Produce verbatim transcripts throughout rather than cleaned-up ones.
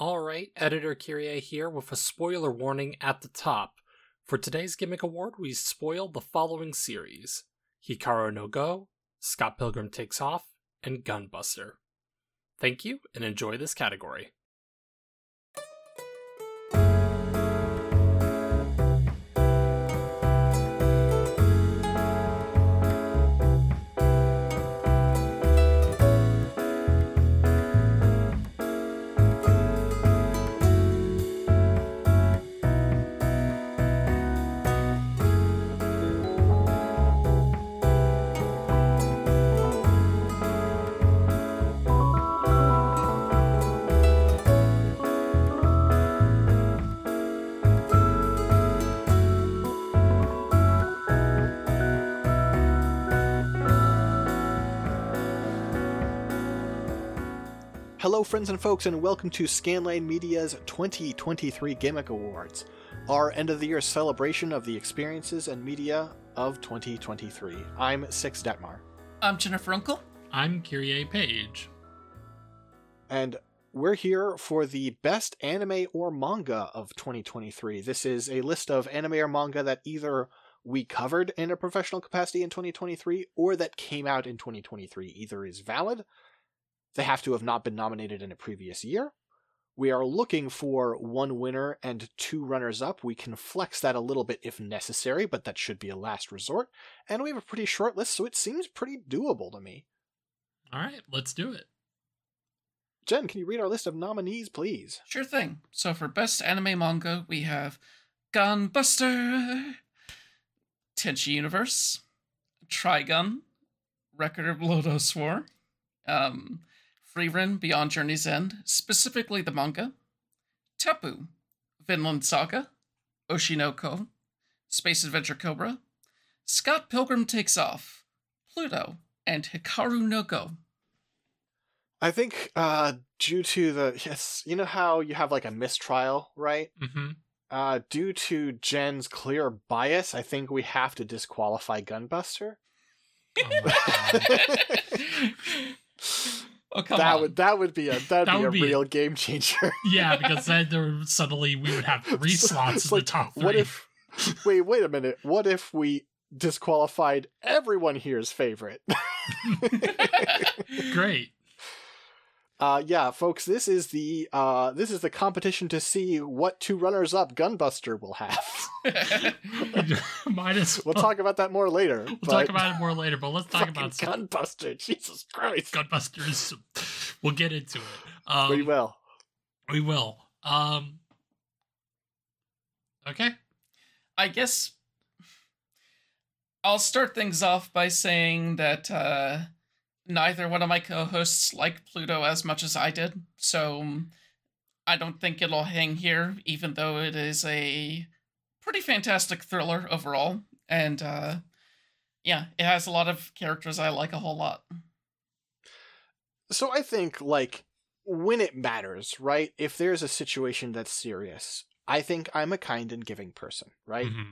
Alright, Editor Kyrie here with a spoiler warning at the top. For today's Gimmick Award, we spoil the following series: Hikaru no Go, Scott Pilgrim Takes Off, and Gunbuster. Thank you, and enjoy this category. Hello friends and folks, and welcome to Scanline Media's twenty twenty-three Gimmick Awards, our end of the year celebration of the experiences and media of twenty twenty-three. I'm Six Detmar. I'm Jennifer Uncle. I'm Kyrie Page. And we're here for the best anime or manga of twenty twenty-three. This is a list of anime or manga that either we covered in a professional capacity in twenty twenty-three or that came out in twenty twenty-three. Either is valid. They have to have not been nominated in a previous year. We are looking for one winner and two runners-up. We can flex that a little bit if necessary, but that should be a last resort. And we have a pretty short list, so it seems pretty doable to me. All right, let's do it. Jen, can you read our list of nominees, please? Sure thing. So for Best Anime Manga, we have Gunbuster, Tenchi Universe, Trigun, Record of Lodoss War, um... Frieren: Beyond Journey's End, specifically the manga, Teppu, Vinland Saga, Oshi no Ko, Space Adventure Cobra, Scott Pilgrim Takes Off, Pluto, and Hikaru no Go. I think uh, due to the, yes, you know how you have like a mistrial, right? Mm-hmm. Uh, due to Jen's clear bias, I think we have to disqualify Gunbuster. Oh my God. Oh, come that on. would that would be a that'd that be would a be real a, game changer. Yeah, because then there, suddenly we would have three slots in like, the top three. What if? Wait, wait a minute. What if we disqualified everyone here's favorite? Great. Uh, yeah, folks. This is the uh, this is the competition to see what two runners up Gunbuster will have. Minus. We'll talk about that more later. We'll but... talk about it more later, but let's talk about some... Gunbuster. Jesus Christ, Gunbuster is. We'll get into it. Um, we will. We will. Um... Okay. I guess I'll start things off by saying that. Uh... Neither one of my co-hosts liked Pluto as much as I did, so I don't think it'll hang here, even though it is a pretty fantastic thriller overall. And, uh, yeah, it has a lot of characters I like a whole lot. So I think, like, when it matters, right, if there's a situation that's serious, I think I'm a kind and giving person, right? Mm-hmm.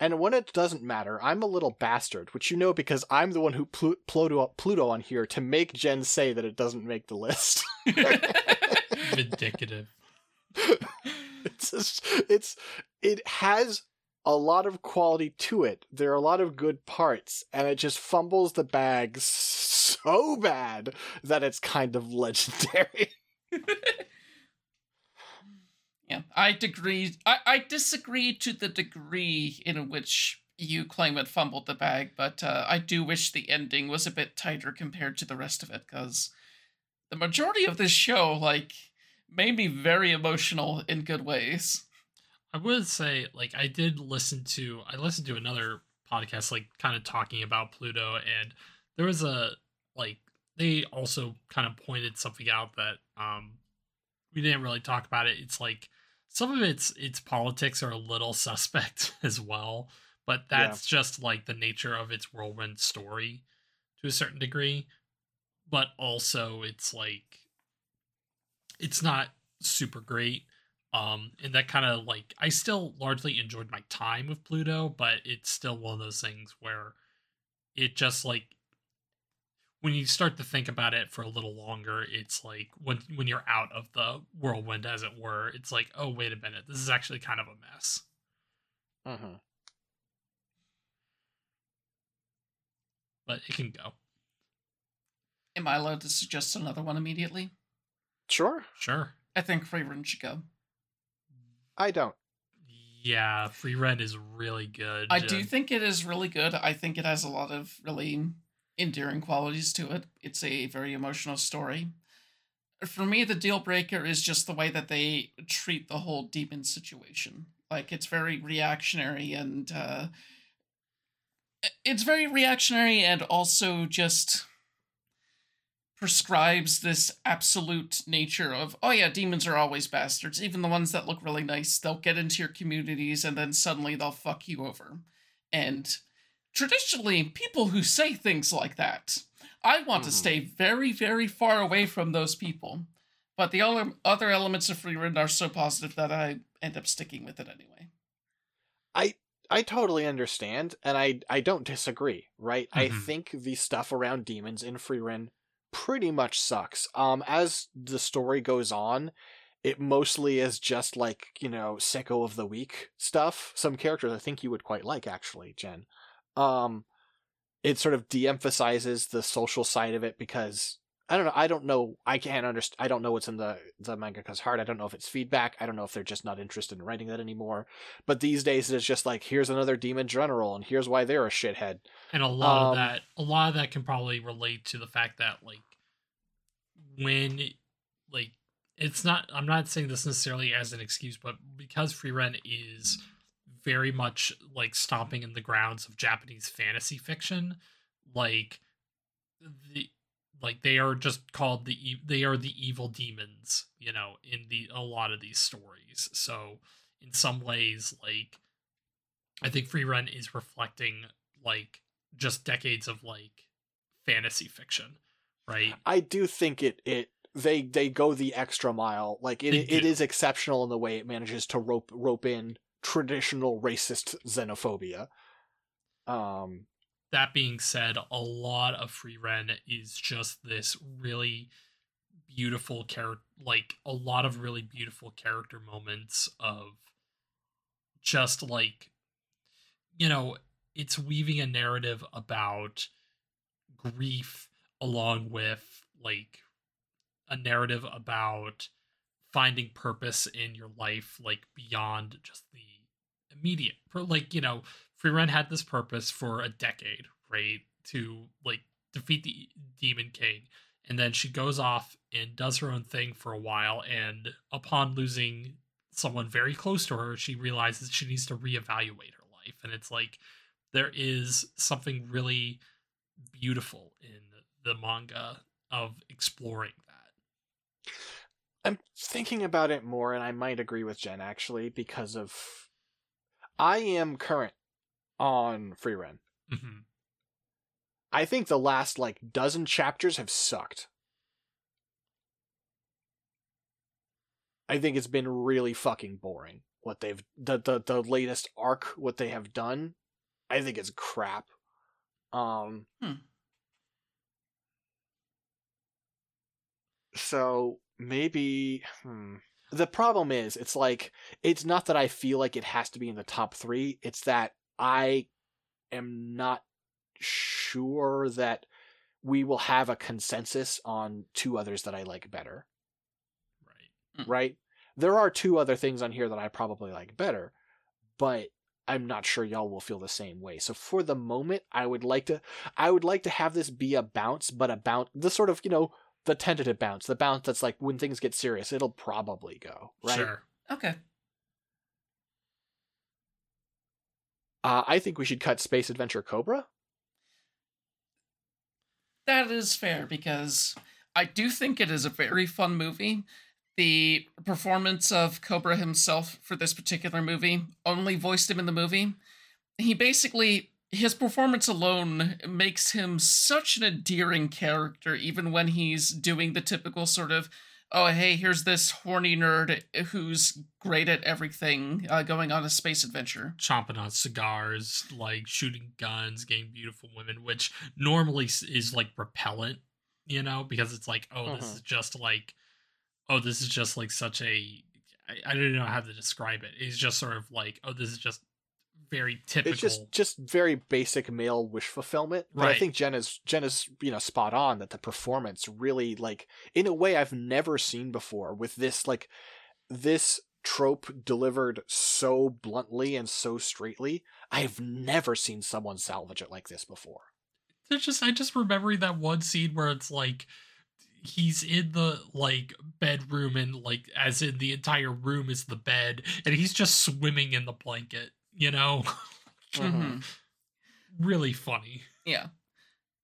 And when it doesn't matter, I'm a little bastard, which you know because I'm the one who pl- Pluto, Pluto on here to make Jen say that it doesn't make the list. Vindicative. It's just, it's it has a lot of quality to it. There are a lot of good parts, and it just fumbles the bag so bad that it's kind of legendary. Yeah, I degree. I, I disagree to the degree in which you claim it fumbled the bag, but uh, I do wish the ending was a bit tighter compared to the rest of it, because the majority of this show, like, made me very emotional in good ways. I would say, like, I did listen to. I listened to another podcast, like, kind of talking about Pluto, and there was a like they also kind of pointed something out that um we didn't really talk about it. It's like. Some of its its politics are a little suspect as well, but that's yeah. just like the nature of its whirlwind story to a certain degree. But also it's like, it's not super great. Um, and that kind of like, I still largely enjoyed my time with Pluto, but it's still one of those things where it just like, when you start to think about it for a little longer, it's like when when you're out of the whirlwind, as it were, it's like, oh, wait a minute, this is actually kind of a mess. Uh-huh. But it can go. Am I allowed to suggest another one immediately? Sure. Sure. I think Frieren should go. I don't. Yeah, Frieren is really good. I do think it is really good. I think it has a lot of really endearing qualities to it. It's a very emotional story. For me, the deal breaker is just the way that they treat the whole demon situation. Like, it's very reactionary and uh, it's very reactionary and also just prescribes this absolute nature of, oh yeah, demons are always bastards. Even the ones that look really nice, they'll get into your communities and then suddenly they'll fuck you over. And traditionally, people who say things like that, I want mm-hmm. to stay very, very far away from those people. But the other, other elements of Frieren are so positive that I end up sticking with it anyway. I I totally understand, and I, I don't disagree, right? Mm-hmm. I think the stuff around demons in Frieren pretty much sucks. Um, as the story goes on, it mostly is just like, you know, sicko of the week stuff. Some characters I think you would quite like, actually, Jen. Um, it sort of de-emphasizes the social side of it because I don't know. I don't know. I can't understand. I don't know what's in the, the mangaka's heart. I don't know if it's feedback. I don't know if they're just not interested in writing that anymore. But these days it's just like, here's another demon general and here's why they're a shithead. And a lot um, of that, a lot of that can probably relate to the fact that like when, like, it's not, I'm not saying this necessarily as an excuse, but because Frieren is very much like stomping in the grounds of Japanese fantasy fiction, like the, Like they are just called the e- they are the evil demons, you know, in the a lot of these stories. So in some ways, like I think Frieren is reflecting like just decades of like fantasy fiction, right? I do think it it they they go the extra mile. Like it it is exceptional in the way it manages to rope rope in traditional racist xenophobia. Um. That being said, a lot of Frieren is just this really beautiful character, like a lot of really beautiful character moments of just like, you know, it's weaving a narrative about grief along with like a narrative about finding purpose in your life, like beyond just the immediate, like, you know, Frieren had this purpose for a decade, right? To like defeat the Demon King. And then she goes off and does her own thing for a while. And upon losing someone very close to her, she realizes she needs to reevaluate her life. And it's like, there is something really beautiful in the manga of exploring that. I'm thinking about it more, and I might agree with Jen actually, because of I am current on Frieren. Mm-hmm. I think the last like dozen chapters have sucked. I think it's been really fucking boring what they've the the, the latest arc, what they have done. I think it's crap. Um hmm. So maybe hmm. The problem is it's like it's not that I feel like it has to be in the top three, it's that I am not sure that we will have a consensus on two others that I like better. Right. Mm. Right? There are two other things on here that I probably like better, but I'm not sure y'all will feel the same way. So for the moment, I would like to I would like to have this be a bounce, but a bounce, the sort of, you know, the tentative bounce, the bounce that's like when things get serious, it'll probably go, right? Sure. Okay. Uh, I think we should cut Space Adventure Cobra. That is fair, because I do think it is a very fun movie. The performance of Cobra himself for this particular movie only voiced him in the movie. He basically, his performance alone makes him such an endearing character, even when he's doing the typical sort of, oh, hey, here's this horny nerd who's great at everything uh, going on a space adventure. Chomping on cigars, like shooting guns, getting beautiful women, which normally is like repellent, you know, because it's like, oh, uh-huh. this is just like, oh, this is just like such a, I, I don't know how to describe it. It's just sort of like, oh, this is just very typical. It's just, just very basic male wish fulfillment. But right. I think Jen is, Jen is, you know, spot on that the performance really, like, in a way I've never seen before with this, like, this trope delivered so bluntly and so straightly. I've never seen someone salvage it like this before. There's just, I just remember that one scene where it's like, he's in the, like, bedroom and, like, as in the entire room is the bed, and he's just swimming in the blanket. You know, mm-hmm. really funny. Yeah.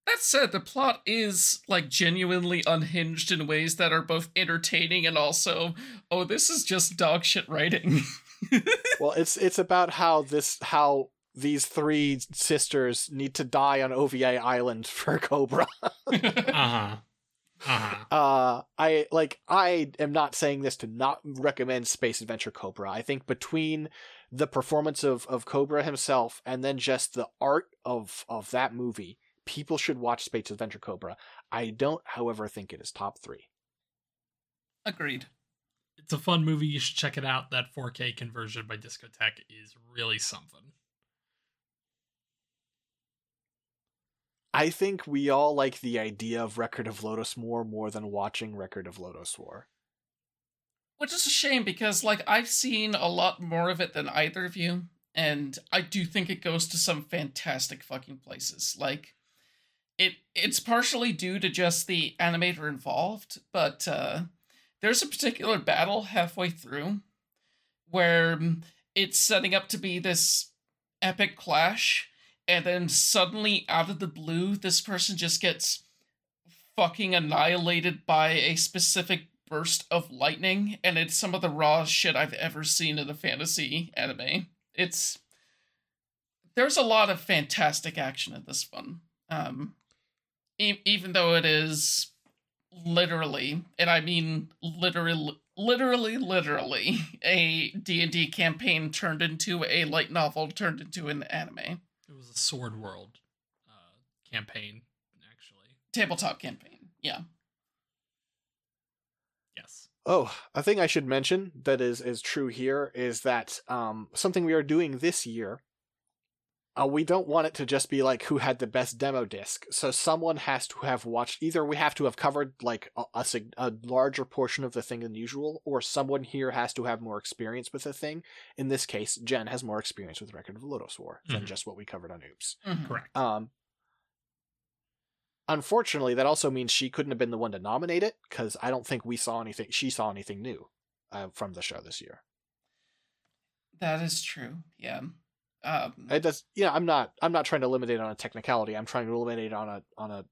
That said, the plot is like genuinely unhinged in ways that are both entertaining and also, oh, this is just dog shit writing. Well, it's it's about how this how these three sisters need to die on O V A Island for Cobra. uh-huh. Uh-huh. Uh, I like. I am not saying this to not recommend Space Adventure Cobra. I think between the performance of, of Cobra himself and then just the art of of that movie, people should watch Space Adventure Cobra. I don't, however, think it is top three. Agreed. It's a fun movie. You should check it out. That four K conversion by Discotech is really something. I think we all like the idea of Record of Lodoss War more than watching Record of Lodoss War. Which is a shame because, like, I've seen a lot more of it than either of you, and I do think it goes to some fantastic fucking places. Like, it it's partially due to just the animator involved, but uh, there's a particular battle halfway through where it's setting up to be this epic clash. And then suddenly, out of the blue, this person just gets fucking annihilated by a specific burst of lightning. And it's some of the rawest shit I've ever seen in a fantasy anime. It's... There's a lot of fantastic action in this one. Um, e- even though it is literally, and I mean literally, literally, literally, a D and D campaign turned into a light novel turned into an anime. It was a Sword World uh, campaign, actually. Tabletop campaign, yeah. Yes. Oh, a thing I should mention that is, is true here is that um, something we are doing this year, uh, we don't want it to just be like who had the best demo disc. So someone has to have watched, either we have to have covered like a, a, a larger portion of the thing than usual, or someone here has to have more experience with the thing. In this case, Jen has more experience with Record of Lodoss War than mm-hmm. just what we covered on Oops. Mm-hmm. Correct. Um, unfortunately, that also means she couldn't have been the one to nominate it, because I don't think we saw anything, she saw anything new uh, from the show this year. That is true, yeah. Um, it does, you know, I'm not I'm not trying to eliminate it on a technicality. I'm trying to eliminate it on a on a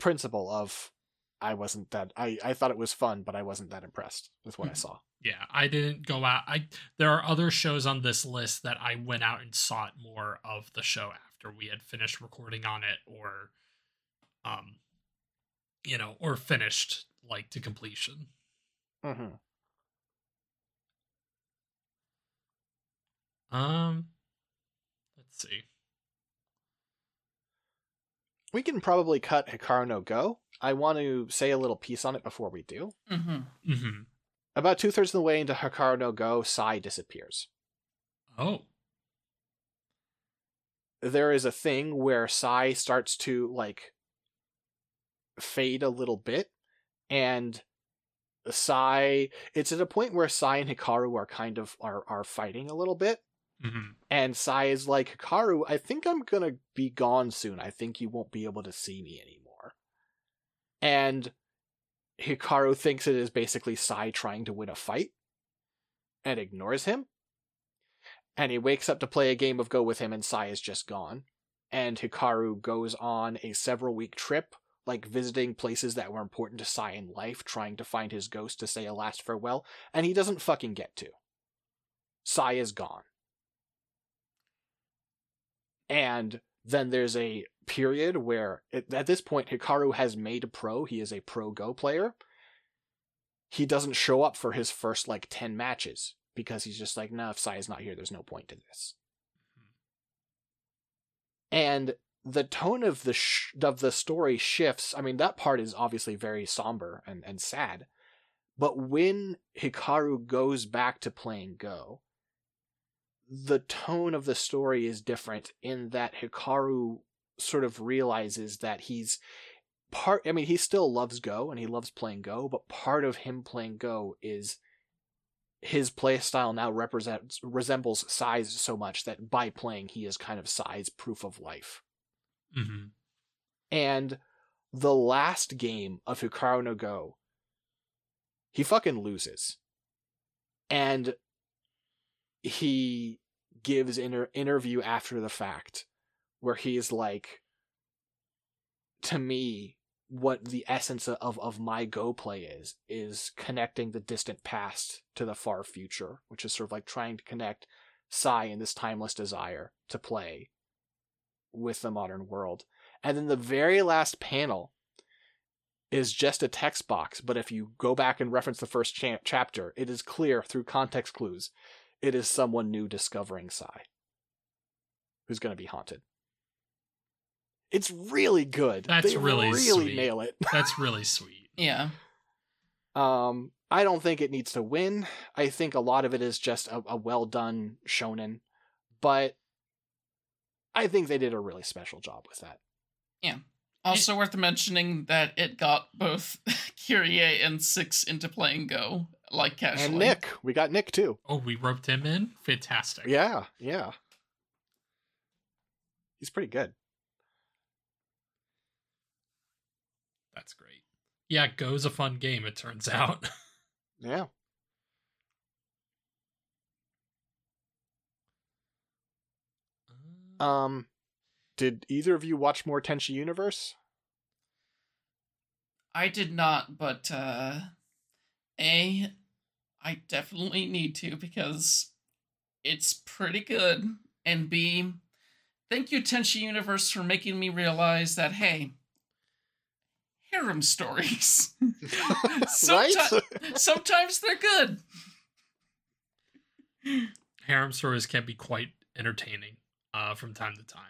principle of I wasn't that I, I thought it was fun, but I wasn't that impressed with what I saw. Yeah, I didn't go out. I there are other shows on this list that I went out and sought more of the show after we had finished recording on it, or um you know, or finished like to completion. Mm-hmm. Um Let's see. We can probably cut Hikaru no Go. I want to say a little piece on it before we do. Mm-hmm. Mm-hmm. About two-thirds of the way into Hikaru no Go, Sai disappears. Oh. There is a thing where Sai starts to, like, fade a little bit, and Sai... It's at a point where Sai and Hikaru are kind of are, are fighting a little bit. Mm-hmm. And Sai is like, Hikaru, I think I'm gonna be gone soon. I think you won't be able to see me anymore. And Hikaru thinks it is basically Sai trying to win a fight and ignores him. And he wakes up to play a game of Go with him, and Sai is just gone. And Hikaru goes on a several week trip, like visiting places that were important to Sai in life, trying to find his ghost to say a last farewell, and he doesn't fucking get to. Sai is gone. And then there's a period where, at this point, Hikaru has made a pro. He is a pro Go player. he doesn't show up for his first like ten matches because he's just like, nah, if Sai is not here, there's no point to this. Mm-hmm. And the tone of the sh- of the story shifts. I mean, that part is obviously very somber and, and sad. But when Hikaru goes back to playing Go, the tone of the story is different in that Hikaru sort of realizes that he's part, I mean, he still loves Go and he loves playing Go, but part of him playing Go is his playstyle now represents, resembles Sai's so much that by playing, he is kind of Sai's proof of life. Mm-hmm. And the last game of Hikaru no Go, he fucking loses. And he gives an inter- interview after the fact where he's like, to me, what the essence of, of my Go play is, is connecting the distant past to the far future, which is sort of like trying to connect Sai and this timeless desire to play with the modern world. And then the very last panel is just a text box, but if you go back and reference the first cha- chapter, it is clear through context clues it is someone new discovering Sai, who's going to be haunted. It's really good. That's they really, really sweet. Nail it. That's really sweet. Yeah. Um, I don't think it needs to win. I think a lot of it is just a, a well done shonen, but I think they did a really special job with that. Yeah. Also it, worth mentioning that it got both Kyrie and Six into playing Go, like casually. And Nick. We got Nick, too. Oh, we roped him in? Fantastic. Yeah, yeah. He's pretty good. That's great. Yeah, Go's a fun game, it turns out. Yeah. Um... Did either of you watch more Tenchi Universe? I did not, but uh, A, I definitely need to because it's pretty good. And B, thank you, Tenchi Universe, for making me realize that, hey, harem stories. Someti- sometimes they're good. Harem stories can be quite entertaining uh, from time to time.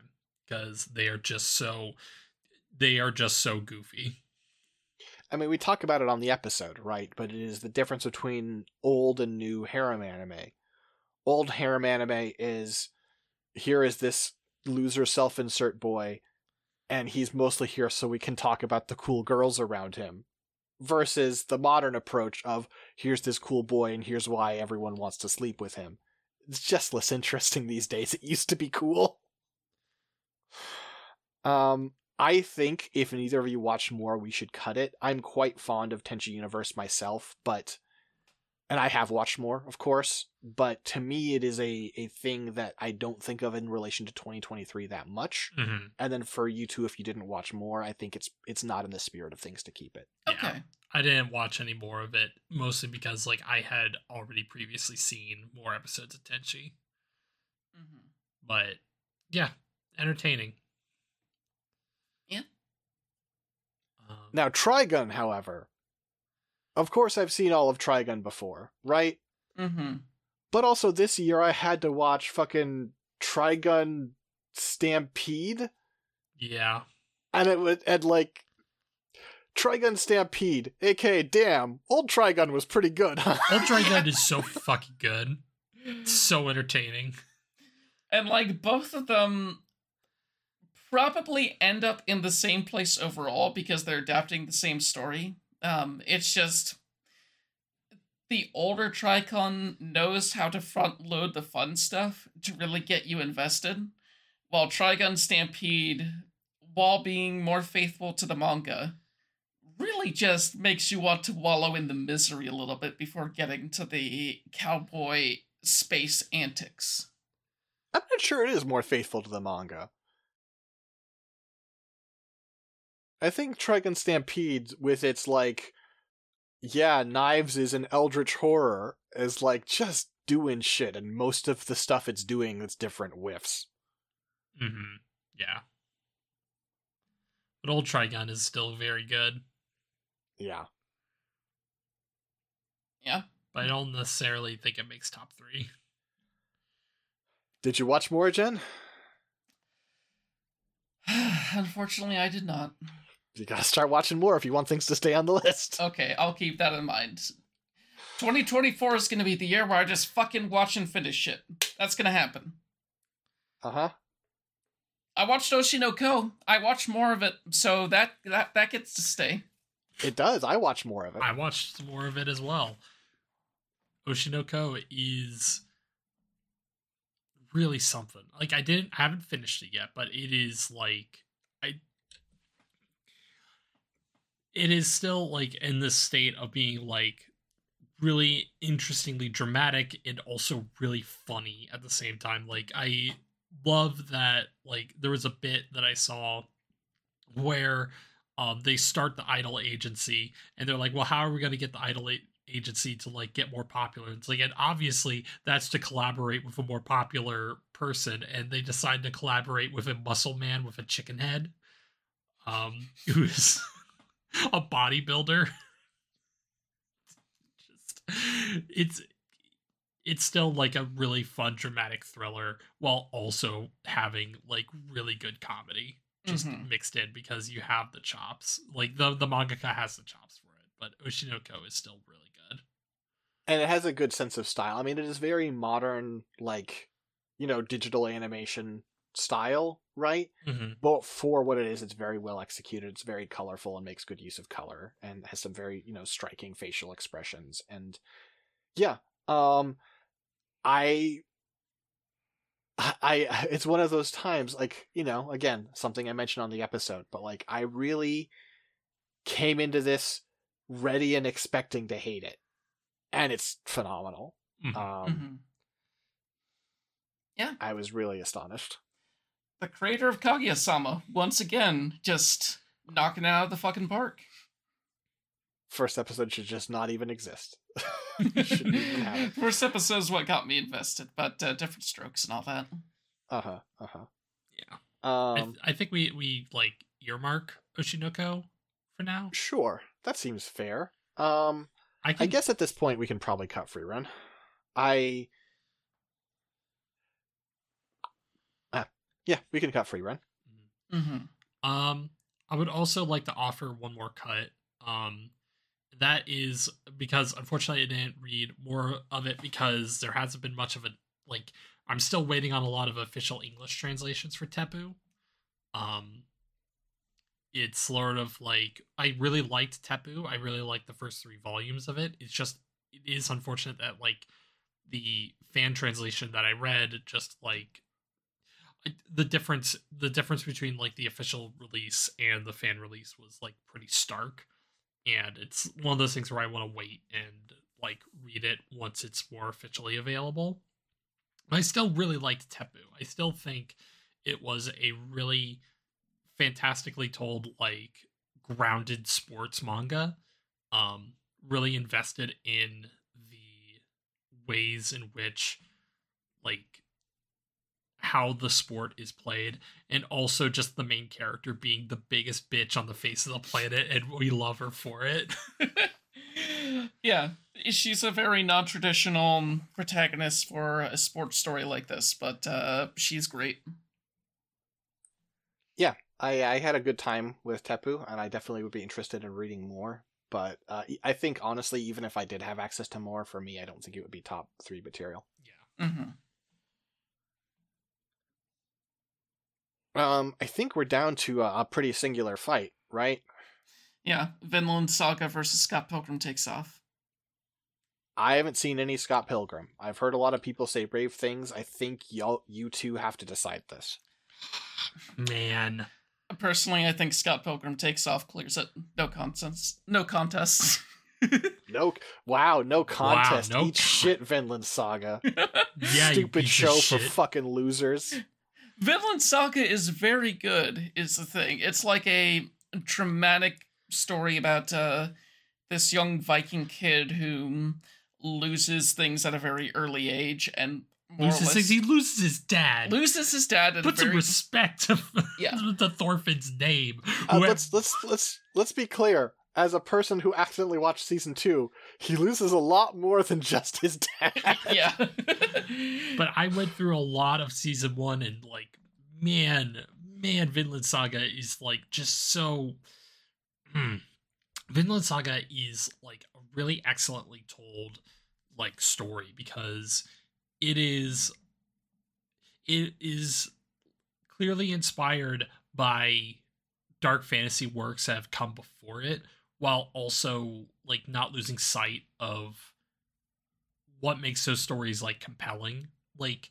Because they are just so, they are just so goofy. I mean, we talk about it on the episode, right? But it is the difference between old and new harem anime. Old harem anime is, here is this loser self-insert boy, and he's mostly here so we can talk about the cool girls around him. Versus the modern approach of, here's this cool boy and here's why everyone wants to sleep with him. It's just less interesting these days. It used to be cool. Um, I think if neither of you watch more, we should cut it. I'm quite fond of Tenchi Universe myself, but, and I have watched more, of course, but to me it is a, a thing that I don't think of in relation to twenty twenty-three that much. Mm-hmm. And then for you two, if you didn't watch more, I think it's it's not in the spirit of things to keep it. Okay. Yeah, I didn't watch any more of it, mostly because like I had already previously seen more episodes of Tenchi. Mm-hmm. But yeah, entertaining. Yeah. Um, now, Trigun, however, of course I've seen all of Trigun before, right? Mm-hmm. But also this year I had to watch fucking Trigun Stampede. Yeah. And it would, and like, Trigun Stampede, aka damn, old Trigun was pretty good, huh? Old Trigun is so fucking good. It's so entertaining. And like, both of them probably end up in the same place overall because they're adapting the same story. Um, it's just the older Trigun knows how to front load the fun stuff to really get you invested, while Trigun Stampede, while being more faithful to the manga, really just makes you want to wallow in the misery a little bit before getting to the cowboy space antics. I'm not sure it is more faithful to the manga. I think Trigun Stampede, with its, like, yeah, Knives is an eldritch horror, is, like, just doing shit, and most of the stuff it's doing is different whiffs. Mm-hmm. Yeah. But old Trigun is still very good. Yeah. Yeah. But I don't necessarily think it makes top three. Did you watch more, Jen? Unfortunately, I did not. You gotta start watching more if you want things to stay on the list. Okay, I'll keep that in mind. twenty twenty-four is gonna be the year where I just fucking watch and finish shit. That's gonna happen. Uh-huh. I watched Oshi no Ko. I watched more of it, so that, that that gets to stay. It does. I watched more of it. I watched more of it as well. Oshi no Ko is really something. Like, I didn't, I haven't finished it yet, but it is like, I... It is still, like, in this state of being, like, really interestingly dramatic and also really funny at the same time. Like, I love that, like, there was a bit that I saw where um, they start the idol agency, and they're like, well, how are we going to get the idol a- agency to, like, get more popular? It's like, and obviously that's to collaborate with a more popular person, and they decide to collaborate with a muscle man with a chicken head, um, who's... a bodybuilder. Just, it's it's still like a really fun dramatic thriller while also having like really good comedy just mm-hmm. mixed in, because you have the chops. Like the the mangaka has the chops for it, but Oshi no Ko is still really good. And it has a good sense of style. I mean, it is very modern, like, you know, digital animation style, right? Mm-hmm. But for what it is, it's very well executed. It's very colorful and makes good use of color and has some very, you know, striking facial expressions. And yeah, um, I, I, it's one of those times, like, you know, again, something I mentioned on the episode, but like, I really came into this ready and expecting to hate it. And it's phenomenal. Mm-hmm. Um, mm-hmm. Yeah. I was really astonished. The creator of Kaguya-sama, once again, just knocking it out of the fucking park. First episode should just not even exist. Shouldn't even have it. First episode's what got me invested, but uh, different strokes and all that. Uh-huh, uh-huh. Yeah. Um, I, th- I think we, we, like, earmark Oshi no Ko for now. Sure, that seems fair. Um, I, can... I guess at this point we can probably cut Free Run. I... Yeah, we can cut Free Run. Mm-hmm. Um, I would also like to offer one more cut. Um, that is because, unfortunately, I didn't read more of it because there hasn't been much of a, like, I'm still waiting on a lot of official English translations for Teppu. Um, it's sort of like, I really liked Teppu. I really liked the first three volumes of it. It's just, it is unfortunate that, like, the fan translation that I read just, like, the difference the difference between like the official release and the fan release was like pretty stark, and it's one of those things where I want to wait and like read it once it's more officially available. I still really liked Teppu. I still think it was a really fantastically told, like, grounded sports manga, um really invested in the ways in which, like, how the sport is played, and also just the main character being the biggest bitch on the face of the planet, and we love her for it. Yeah, she's a very non-traditional protagonist for a sports story like this, but uh, she's great. Yeah, I, I had a good time with Teppu, and I definitely would be interested in reading more, but uh, I think, honestly, even if I did have access to more, for me, I don't think it would be top three material. Yeah. Mm-hmm. Um, I think we're down to a, a pretty singular fight, right? Yeah, Vinland Saga versus Scott Pilgrim Takes Off. I haven't seen any Scott Pilgrim. I've heard a lot of people say brave things. I think y'all, you two have to decide this. Man. Personally, I think Scott Pilgrim Takes Off clears it. No contests. No contests. no, wow, no contest. Wow, no Eat con- shit, Vinland Saga. Yeah, stupid show for fucking losers. Vinland Saga is very good, is the thing. It's like a dramatic story about uh, this young Viking kid who loses things at a very early age and more loses or less, things. He loses his dad. Loses his dad. At Put a very, some respect to yeah. the Thorfinn's name. Uh, where... Let's let's let's let's be clear. as a person who accidentally watched season two, he loses a lot more than just his dad. Yeah. But I went through a lot of season one, and like, man, man, Vinland Saga is like just so... Mm. Vinland Saga is like a really excellently told like story, because it is it is clearly inspired by dark fantasy works that have come before it, while also like not losing sight of what makes those stories like compelling. Like,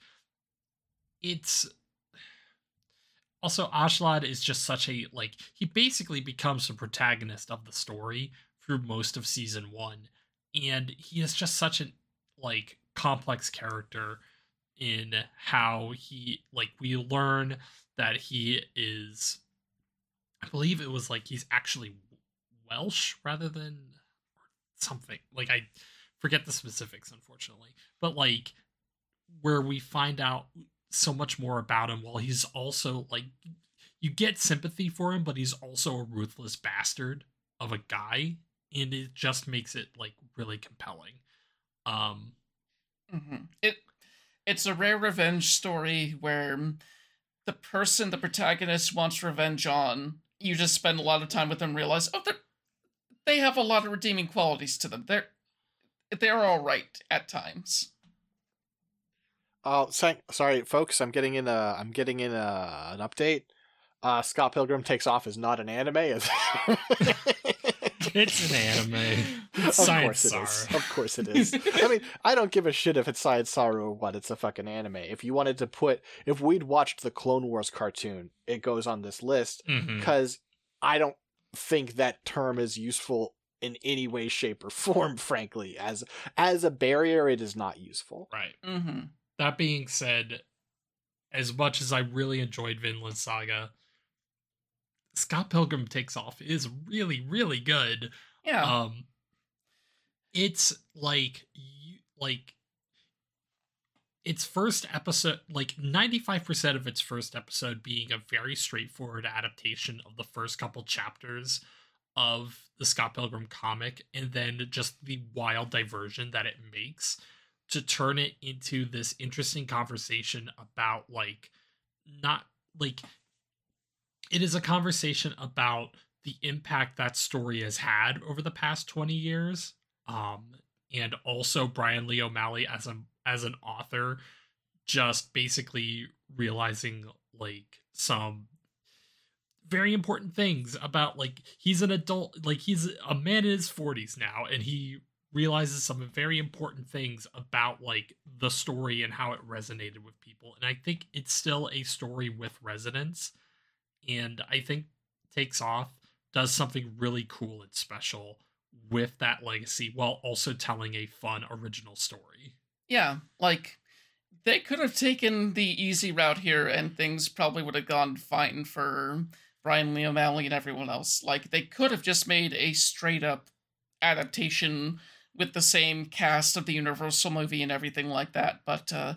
it's also Ashlad is just such a, like, he basically becomes the protagonist of the story through most of season one. And he is just such an like complex character in how he, like, we learn that he is, I believe it was like, he's actually Welsh rather than something. Like, I forget the specifics, unfortunately, but like where we find out so much more about him, while he's also like, you get sympathy for him, but he's also a ruthless bastard of a guy, and it just makes it like really compelling. Um, mm-hmm. It it's a rare revenge story where the person the protagonist wants revenge on, you just spend a lot of time with them, realize, oh, they they have a lot of redeeming qualities to them. They're they're all right at times. Uh, sorry, folks, I'm getting in a, I'm getting in a, an update. Uh, Scott Pilgrim Takes Off is not an anime. Is it? It's an anime. It's of science course sorrow. It is. Of course it is. I mean, I don't give a shit if it's science sorrow or what. It's a fucking anime. If you wanted to put, if we'd watched the Clone Wars cartoon, it goes on this list, because mm-hmm. I don't think that term is useful in any way, shape, or form. Frankly, as as a barrier, it is not useful. Right. Mm-hmm. That being said, as much as I really enjoyed Vinland Saga, Scott Pilgrim Takes Off is really, really good. Yeah. Um, it's like, you, like, its first episode, like ninety-five percent of its first episode being a very straightforward adaptation of the first couple chapters of the Scott Pilgrim comic, and then just the wild diversion that it makes to turn it into this interesting conversation about, like, not, like, it is a conversation about the impact that story has had over the past twenty years. Um, and also Brian Lee O'Malley as a, as an author, just basically realizing, like, some very important things about, like, he's an adult, like, he's a man in his forties now, and he realizes some very important things about, like, the story and how it resonated with people. And I think it's still a story with resonance. And I think Takes Off does something really cool and special with that legacy, while also telling a fun, original story. Yeah, like, they could have taken the easy route here, and things probably would have gone fine for Brian Lee O'Malley and everyone else. Like, they could have just made a straight-up adaptation with the same cast of the Universal movie and everything like that. But uh,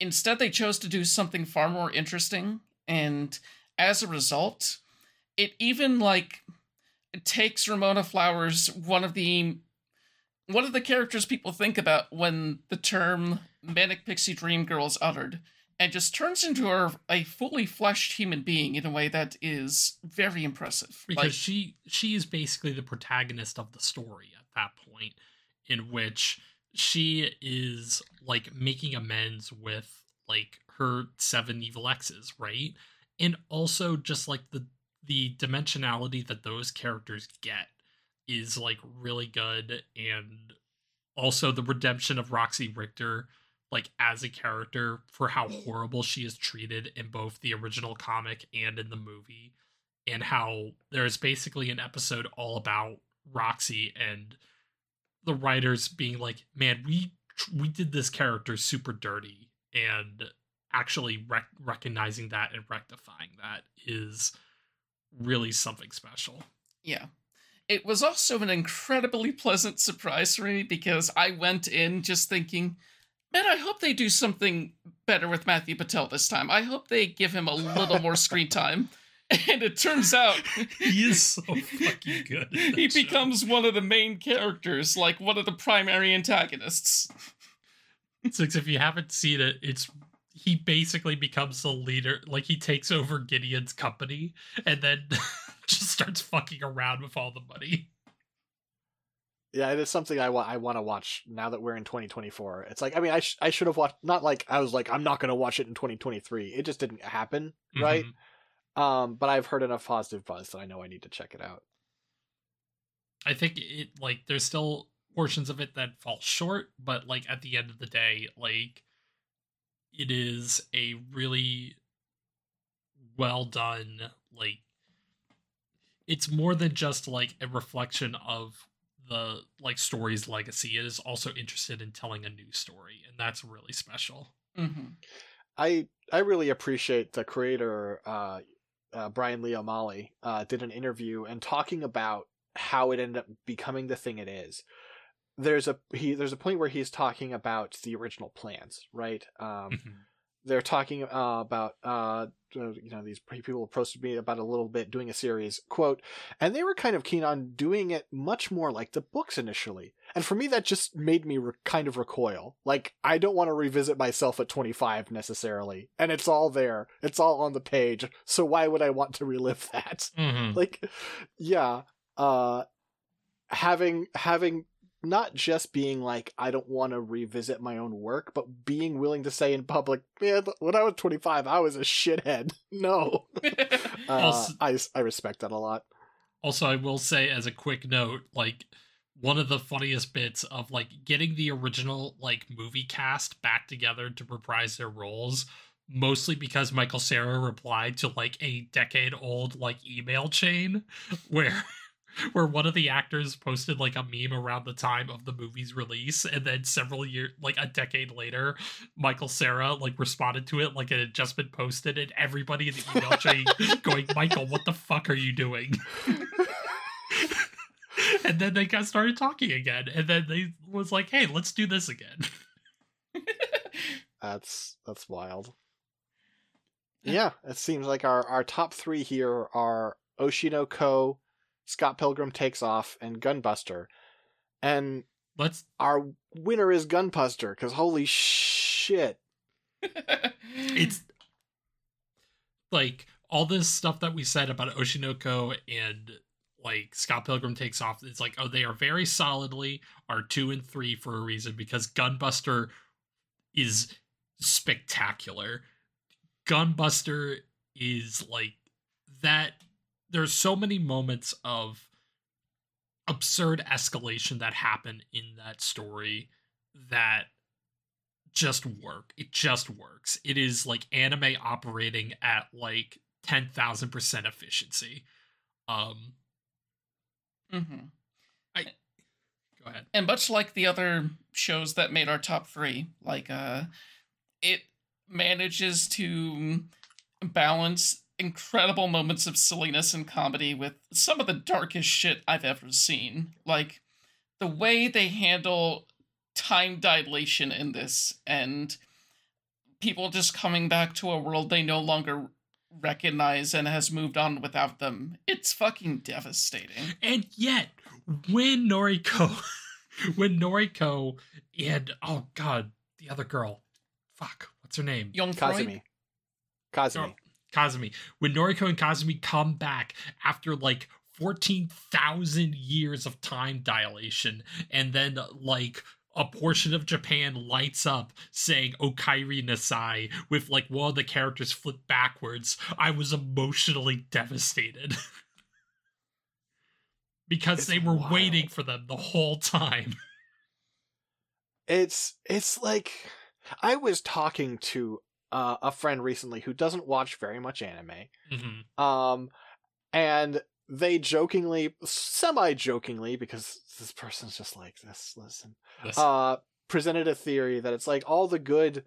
instead, they chose to do something far more interesting. And as a result, it even, like, it takes Ramona Flowers, one of the one of the characters people think about when the term Manic Pixie Dream Girl is uttered, and just turns into her a fully fleshed human being in a way that is very impressive. Because like, she she is basically the protagonist of the story at that point, in which she is, like, making amends with, like, her seven evil exes, right? And also just, like, the, the dimensionality that those characters get is, like, really good. And also the redemption of Roxy Richter, like, as a character, for how horrible she is treated in both the original comic and in the movie, and how there is basically an episode all about Roxy and the writers being like, man, we we did this character super dirty, and actually rec- recognizing that and rectifying that is really something special. Yeah. It was also an incredibly pleasant surprise for me, because I went in just thinking, man, I hope they do something better with Matthew Patel this time. I hope they give him a little more screen time. And it turns out he is so fucking good. He show. becomes one of the main characters, like one of the primary antagonists. Six, if you haven't seen it, it's he basically becomes the leader. Like, he takes over Gideon's company and then just starts fucking around with all the money. Yeah, it is something I, wa- I want to watch now that we're in twenty twenty-four. It's like, I mean, I sh- I should have watched, not like I was like, I'm not going to watch it in twenty twenty-three. It just didn't happen, mm-hmm. right? Um, but I've heard enough positive buzz that I know I need to check it out. I think it, like, there's still portions of it that fall short, but, like, at the end of the day, like, it is a really well done, like, it's more than just, like, a reflection of the, like, story's legacy. It is also interested in telling a new story, and that's really special. Mm-hmm. I I really appreciate the creator, uh, uh, Brian Lee O'Malley, uh, did an interview and talking about how it ended up becoming the thing it is. There's a he. There's a point where he's talking about the original plans, right? Um, mm-hmm. They're talking uh, about uh, you know, these people approached me about a little bit doing a series, quote, and they were kind of keen on doing it much more like the books initially. And for me, that just made me re- kind of recoil. Like, I don't want to revisit myself at twenty-five necessarily, and it's all there, it's all on the page. So why would I want to relive that? Mm-hmm. Like, yeah, uh, having having. Not just being like, I don't want to revisit my own work, but being willing to say in public, man, when I was twenty-five, I was a shithead. No. uh, also, I, I respect that a lot. Also, I will say as a quick note, like, one of the funniest bits of, like, getting the original, like, movie cast back together to reprise their roles, mostly because Michael Cera replied to, like, a decade-old, like, email chain where... where one of the actors posted, like, a meme around the time of the movie's release, and then several years, like, a decade later, Michael Cera, like, responded to it, like, it had just been posted, and everybody in the email chain going, Michael, what the fuck are you doing? And then they got started talking again, and then they was like, hey, let's do this again. That's, that's wild. Yeah, it seems like our, our top three here are Oshi no Ko, Scott Pilgrim Takes Off, and Gunbuster. And let's our winner is Gunbuster, because holy shit. It's like all this stuff that we said about Oshi no Ko and, like, Scott Pilgrim Takes Off. It's like, oh, they are very solidly our two and three for a reason, because Gunbuster is spectacular. Gunbuster is like that. There's so many moments of absurd escalation that happen in that story that just work. It just works. It is like anime operating at like ten thousand percent efficiency. Um, mm-hmm. I go ahead. And much like the other shows that made our top three, like uh, it manages to balance incredible moments of silliness and comedy with some of the darkest shit I've ever seen. Like, the way they handle time dilation in this and people just coming back to a world they no longer recognize and has moved on without them. It's fucking devastating. And yet, when Noriko, when Noriko and, oh god, the other girl, fuck, what's her name? Young Kazumi. Kazumi. Kazumi, when Noriko and Kazumi come back after like fourteen thousand years of time dilation, and then like a portion of Japan lights up saying Okairi Nasai with like one of the characters flip backwards, I was emotionally devastated. Because it's they were wild. Waiting for them the whole time. It's it's like I was talking to Uh, a friend recently who doesn't watch very much anime. Mm-hmm. Um, and they jokingly, semi-jokingly, because this person's just like this, listen, listen. Uh, presented a theory that it's like all the good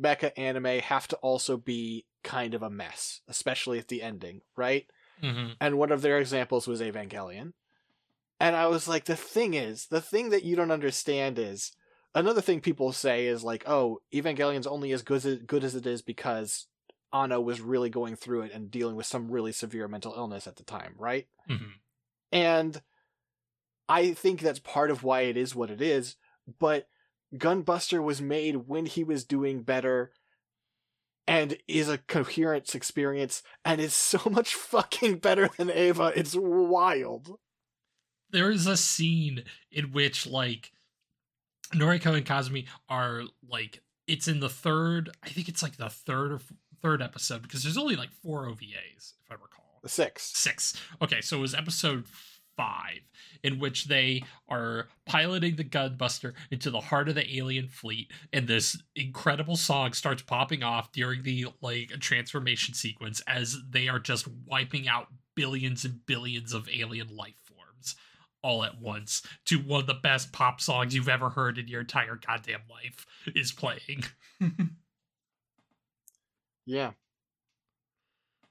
mecha anime have to also be kind of a mess, especially at the ending, right? Mm-hmm. And one of their examples was Evangelion. And I was like, the thing is, the thing that you don't understand is, another thing people say is like, oh, Evangelion's only as good as, good as it is because Anno was really going through it and dealing with some really severe mental illness at the time, right? Mm-hmm. And I think that's part of why it is what it is, but Gunbuster was made when he was doing better and is a coherent experience and is so much fucking better than Eva. It's wild. There is a scene in which, like, Noriko and Kazumi are, like, it's in the third, I think it's like the third or f- third episode, because there's only like four O V As, if I recall. Six. Six. Okay, so it was episode five, in which they are piloting the Gunbuster into the heart of the alien fleet, and this incredible song starts popping off during the, like, transformation sequence as they are just wiping out billions and billions of alien life forms all at once, to one of the best pop songs you've ever heard in your entire goddamn life is playing. Yeah.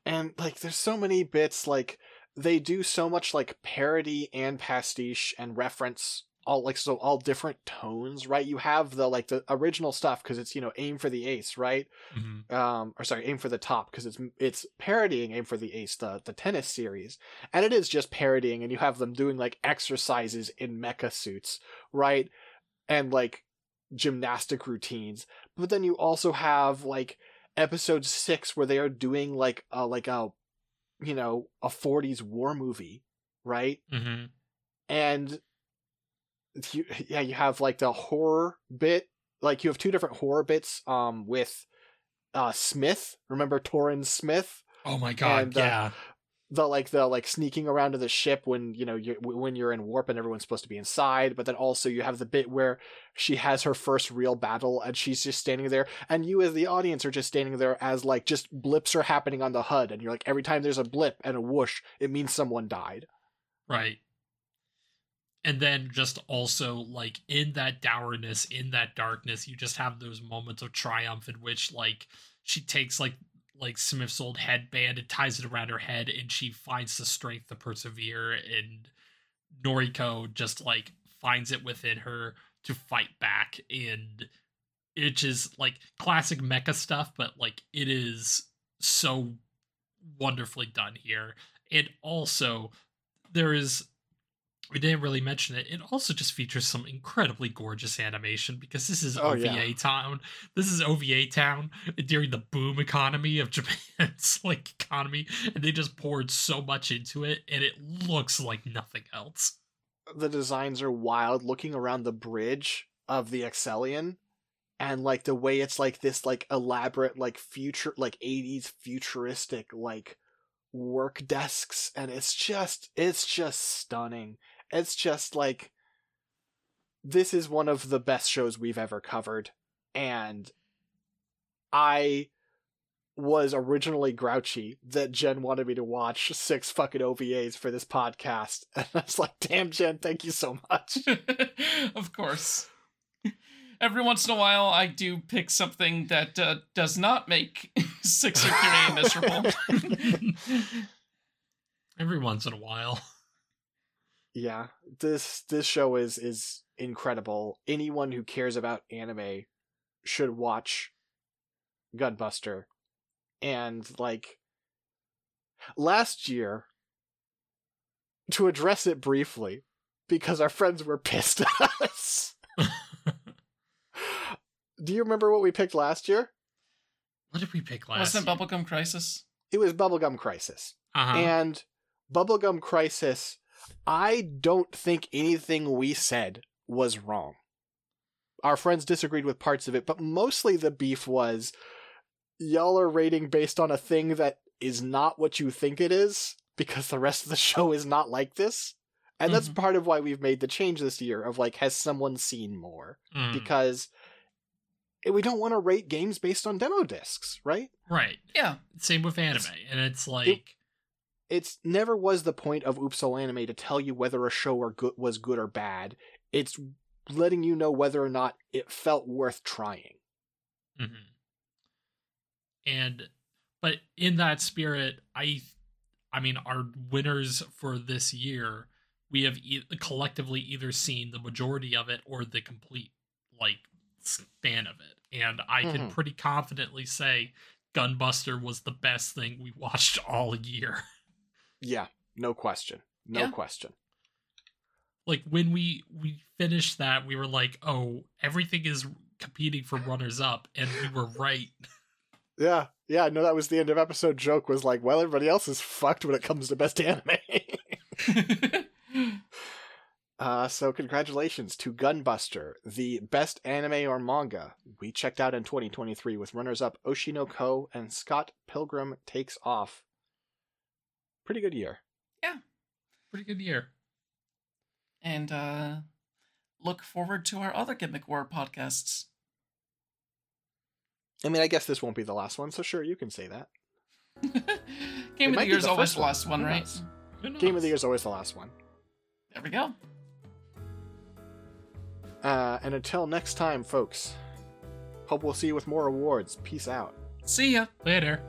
And, like, there's so many bits, like, they do so much, like, parody and pastiche and reference, all, like, so all different tones, right? You have the, like, the original stuff, because it's, you know, Aim for the Ace, right? Mm-hmm. Um, or, sorry, Aim for the Top, because it's it's parodying Aim for the Ace, the, the tennis series. And it is just parodying, and you have them doing, like, exercises in mecha suits, right? And, like, gymnastic routines. But then you also have, like, episode six where they are doing, like, a, like, a, you know, a forties war movie, right? Mm-hmm. And you, yeah, you have, like, the horror bit, like, you have two different horror bits, um, with, uh, Smith, remember Torin Smith? Oh my God. And, yeah. Uh, the, like, the, like, sneaking around to the ship when, you know, you when you're in warp and everyone's supposed to be inside, but then also you have the bit where she has her first real battle and she's just standing there, and you as the audience are just standing there as, like, just blips are happening on the H U D, and you're like, every time there's a blip and a whoosh, it means someone died. Right. And then just also, like, in that dourness, in that darkness, you just have those moments of triumph in which, like, she takes, like, like Smith's old headband and ties it around her head, and she finds the strength to persevere, and Noriko just, like, finds it within her to fight back, and it's just, like, classic mecha stuff, but, like, it is so wonderfully done here. And also, there is, we didn't really mention it, it also just features some incredibly gorgeous animation, because this is oh, O V A yeah. town. This is O V A town during the boom economy of Japan's, like, economy, and they just poured so much into it, and it looks like nothing else. The designs are wild, looking around the bridge of the Excelion, and, like, the way it's, like, this, like, elaborate, like, future, like, eighties futuristic, like, work desks, and it's just, it's just stunning. It's just, like, this is one of the best shows we've ever covered, and I was originally grouchy that Jen wanted me to watch six fucking O V As for this podcast, and I was like, damn, Jen, thank you so much. Of course. Every once in a while, I do pick something that uh, does not make six or three miserable. Every once in a while. Yeah, this this show is is incredible. Anyone who cares about anime should watch Gunbuster. And, like, last year, to address it briefly, because our friends were pissed at us. Do you remember what we picked last year? What did we pick last Wasn't year? Wasn't it Bubblegum Crisis? It was Bubblegum Crisis. Uh-huh. And Bubblegum Crisis, I don't think anything we said was wrong. Our friends disagreed with parts of it, but mostly the beef was, y'all are rating based on a thing that is not what you think it is, because the rest of the show is not like this. And mm-hmm. that's part of why we've made the change this year of, like, has someone seen more? Mm. Because we don't want to rate games based on demo discs, right? Right. Yeah. Same with anime. It's, and it's like... It, it's never was the point of Oops All Anime to tell you whether a show or good, was good or bad. It's letting you know whether or not it felt worth trying. Mm-hmm. And, but in that spirit, I, I mean, our winners for this year, we have e- collectively either seen the majority of it or the complete, like, span of it, and I can mm-hmm. pretty confidently say Gunbuster was the best thing we watched all year. Yeah, no question. No yeah. question. Like, when we, we finished that, we were like, oh, everything is competing for runners-up, and we were right. Yeah, yeah, no, that was the end of episode joke, was like, well, everybody else is fucked when it comes to best anime. Uh, so congratulations to Gunbuster, the best anime or manga we checked out in twenty twenty-three, with runners-up Oshi no Ko and Scott Pilgrim Takes Off. Pretty good year. Yeah, pretty good year. And uh, look forward to our other Gimmick War podcasts. I mean, I guess this won't be the last one, so sure, you can say that. Game it of the Year is always the last one, one right? Game of the Year is always the last one. There we go. Uh, and until next time, folks, hope we'll see you with more awards. Peace out. See ya. Later.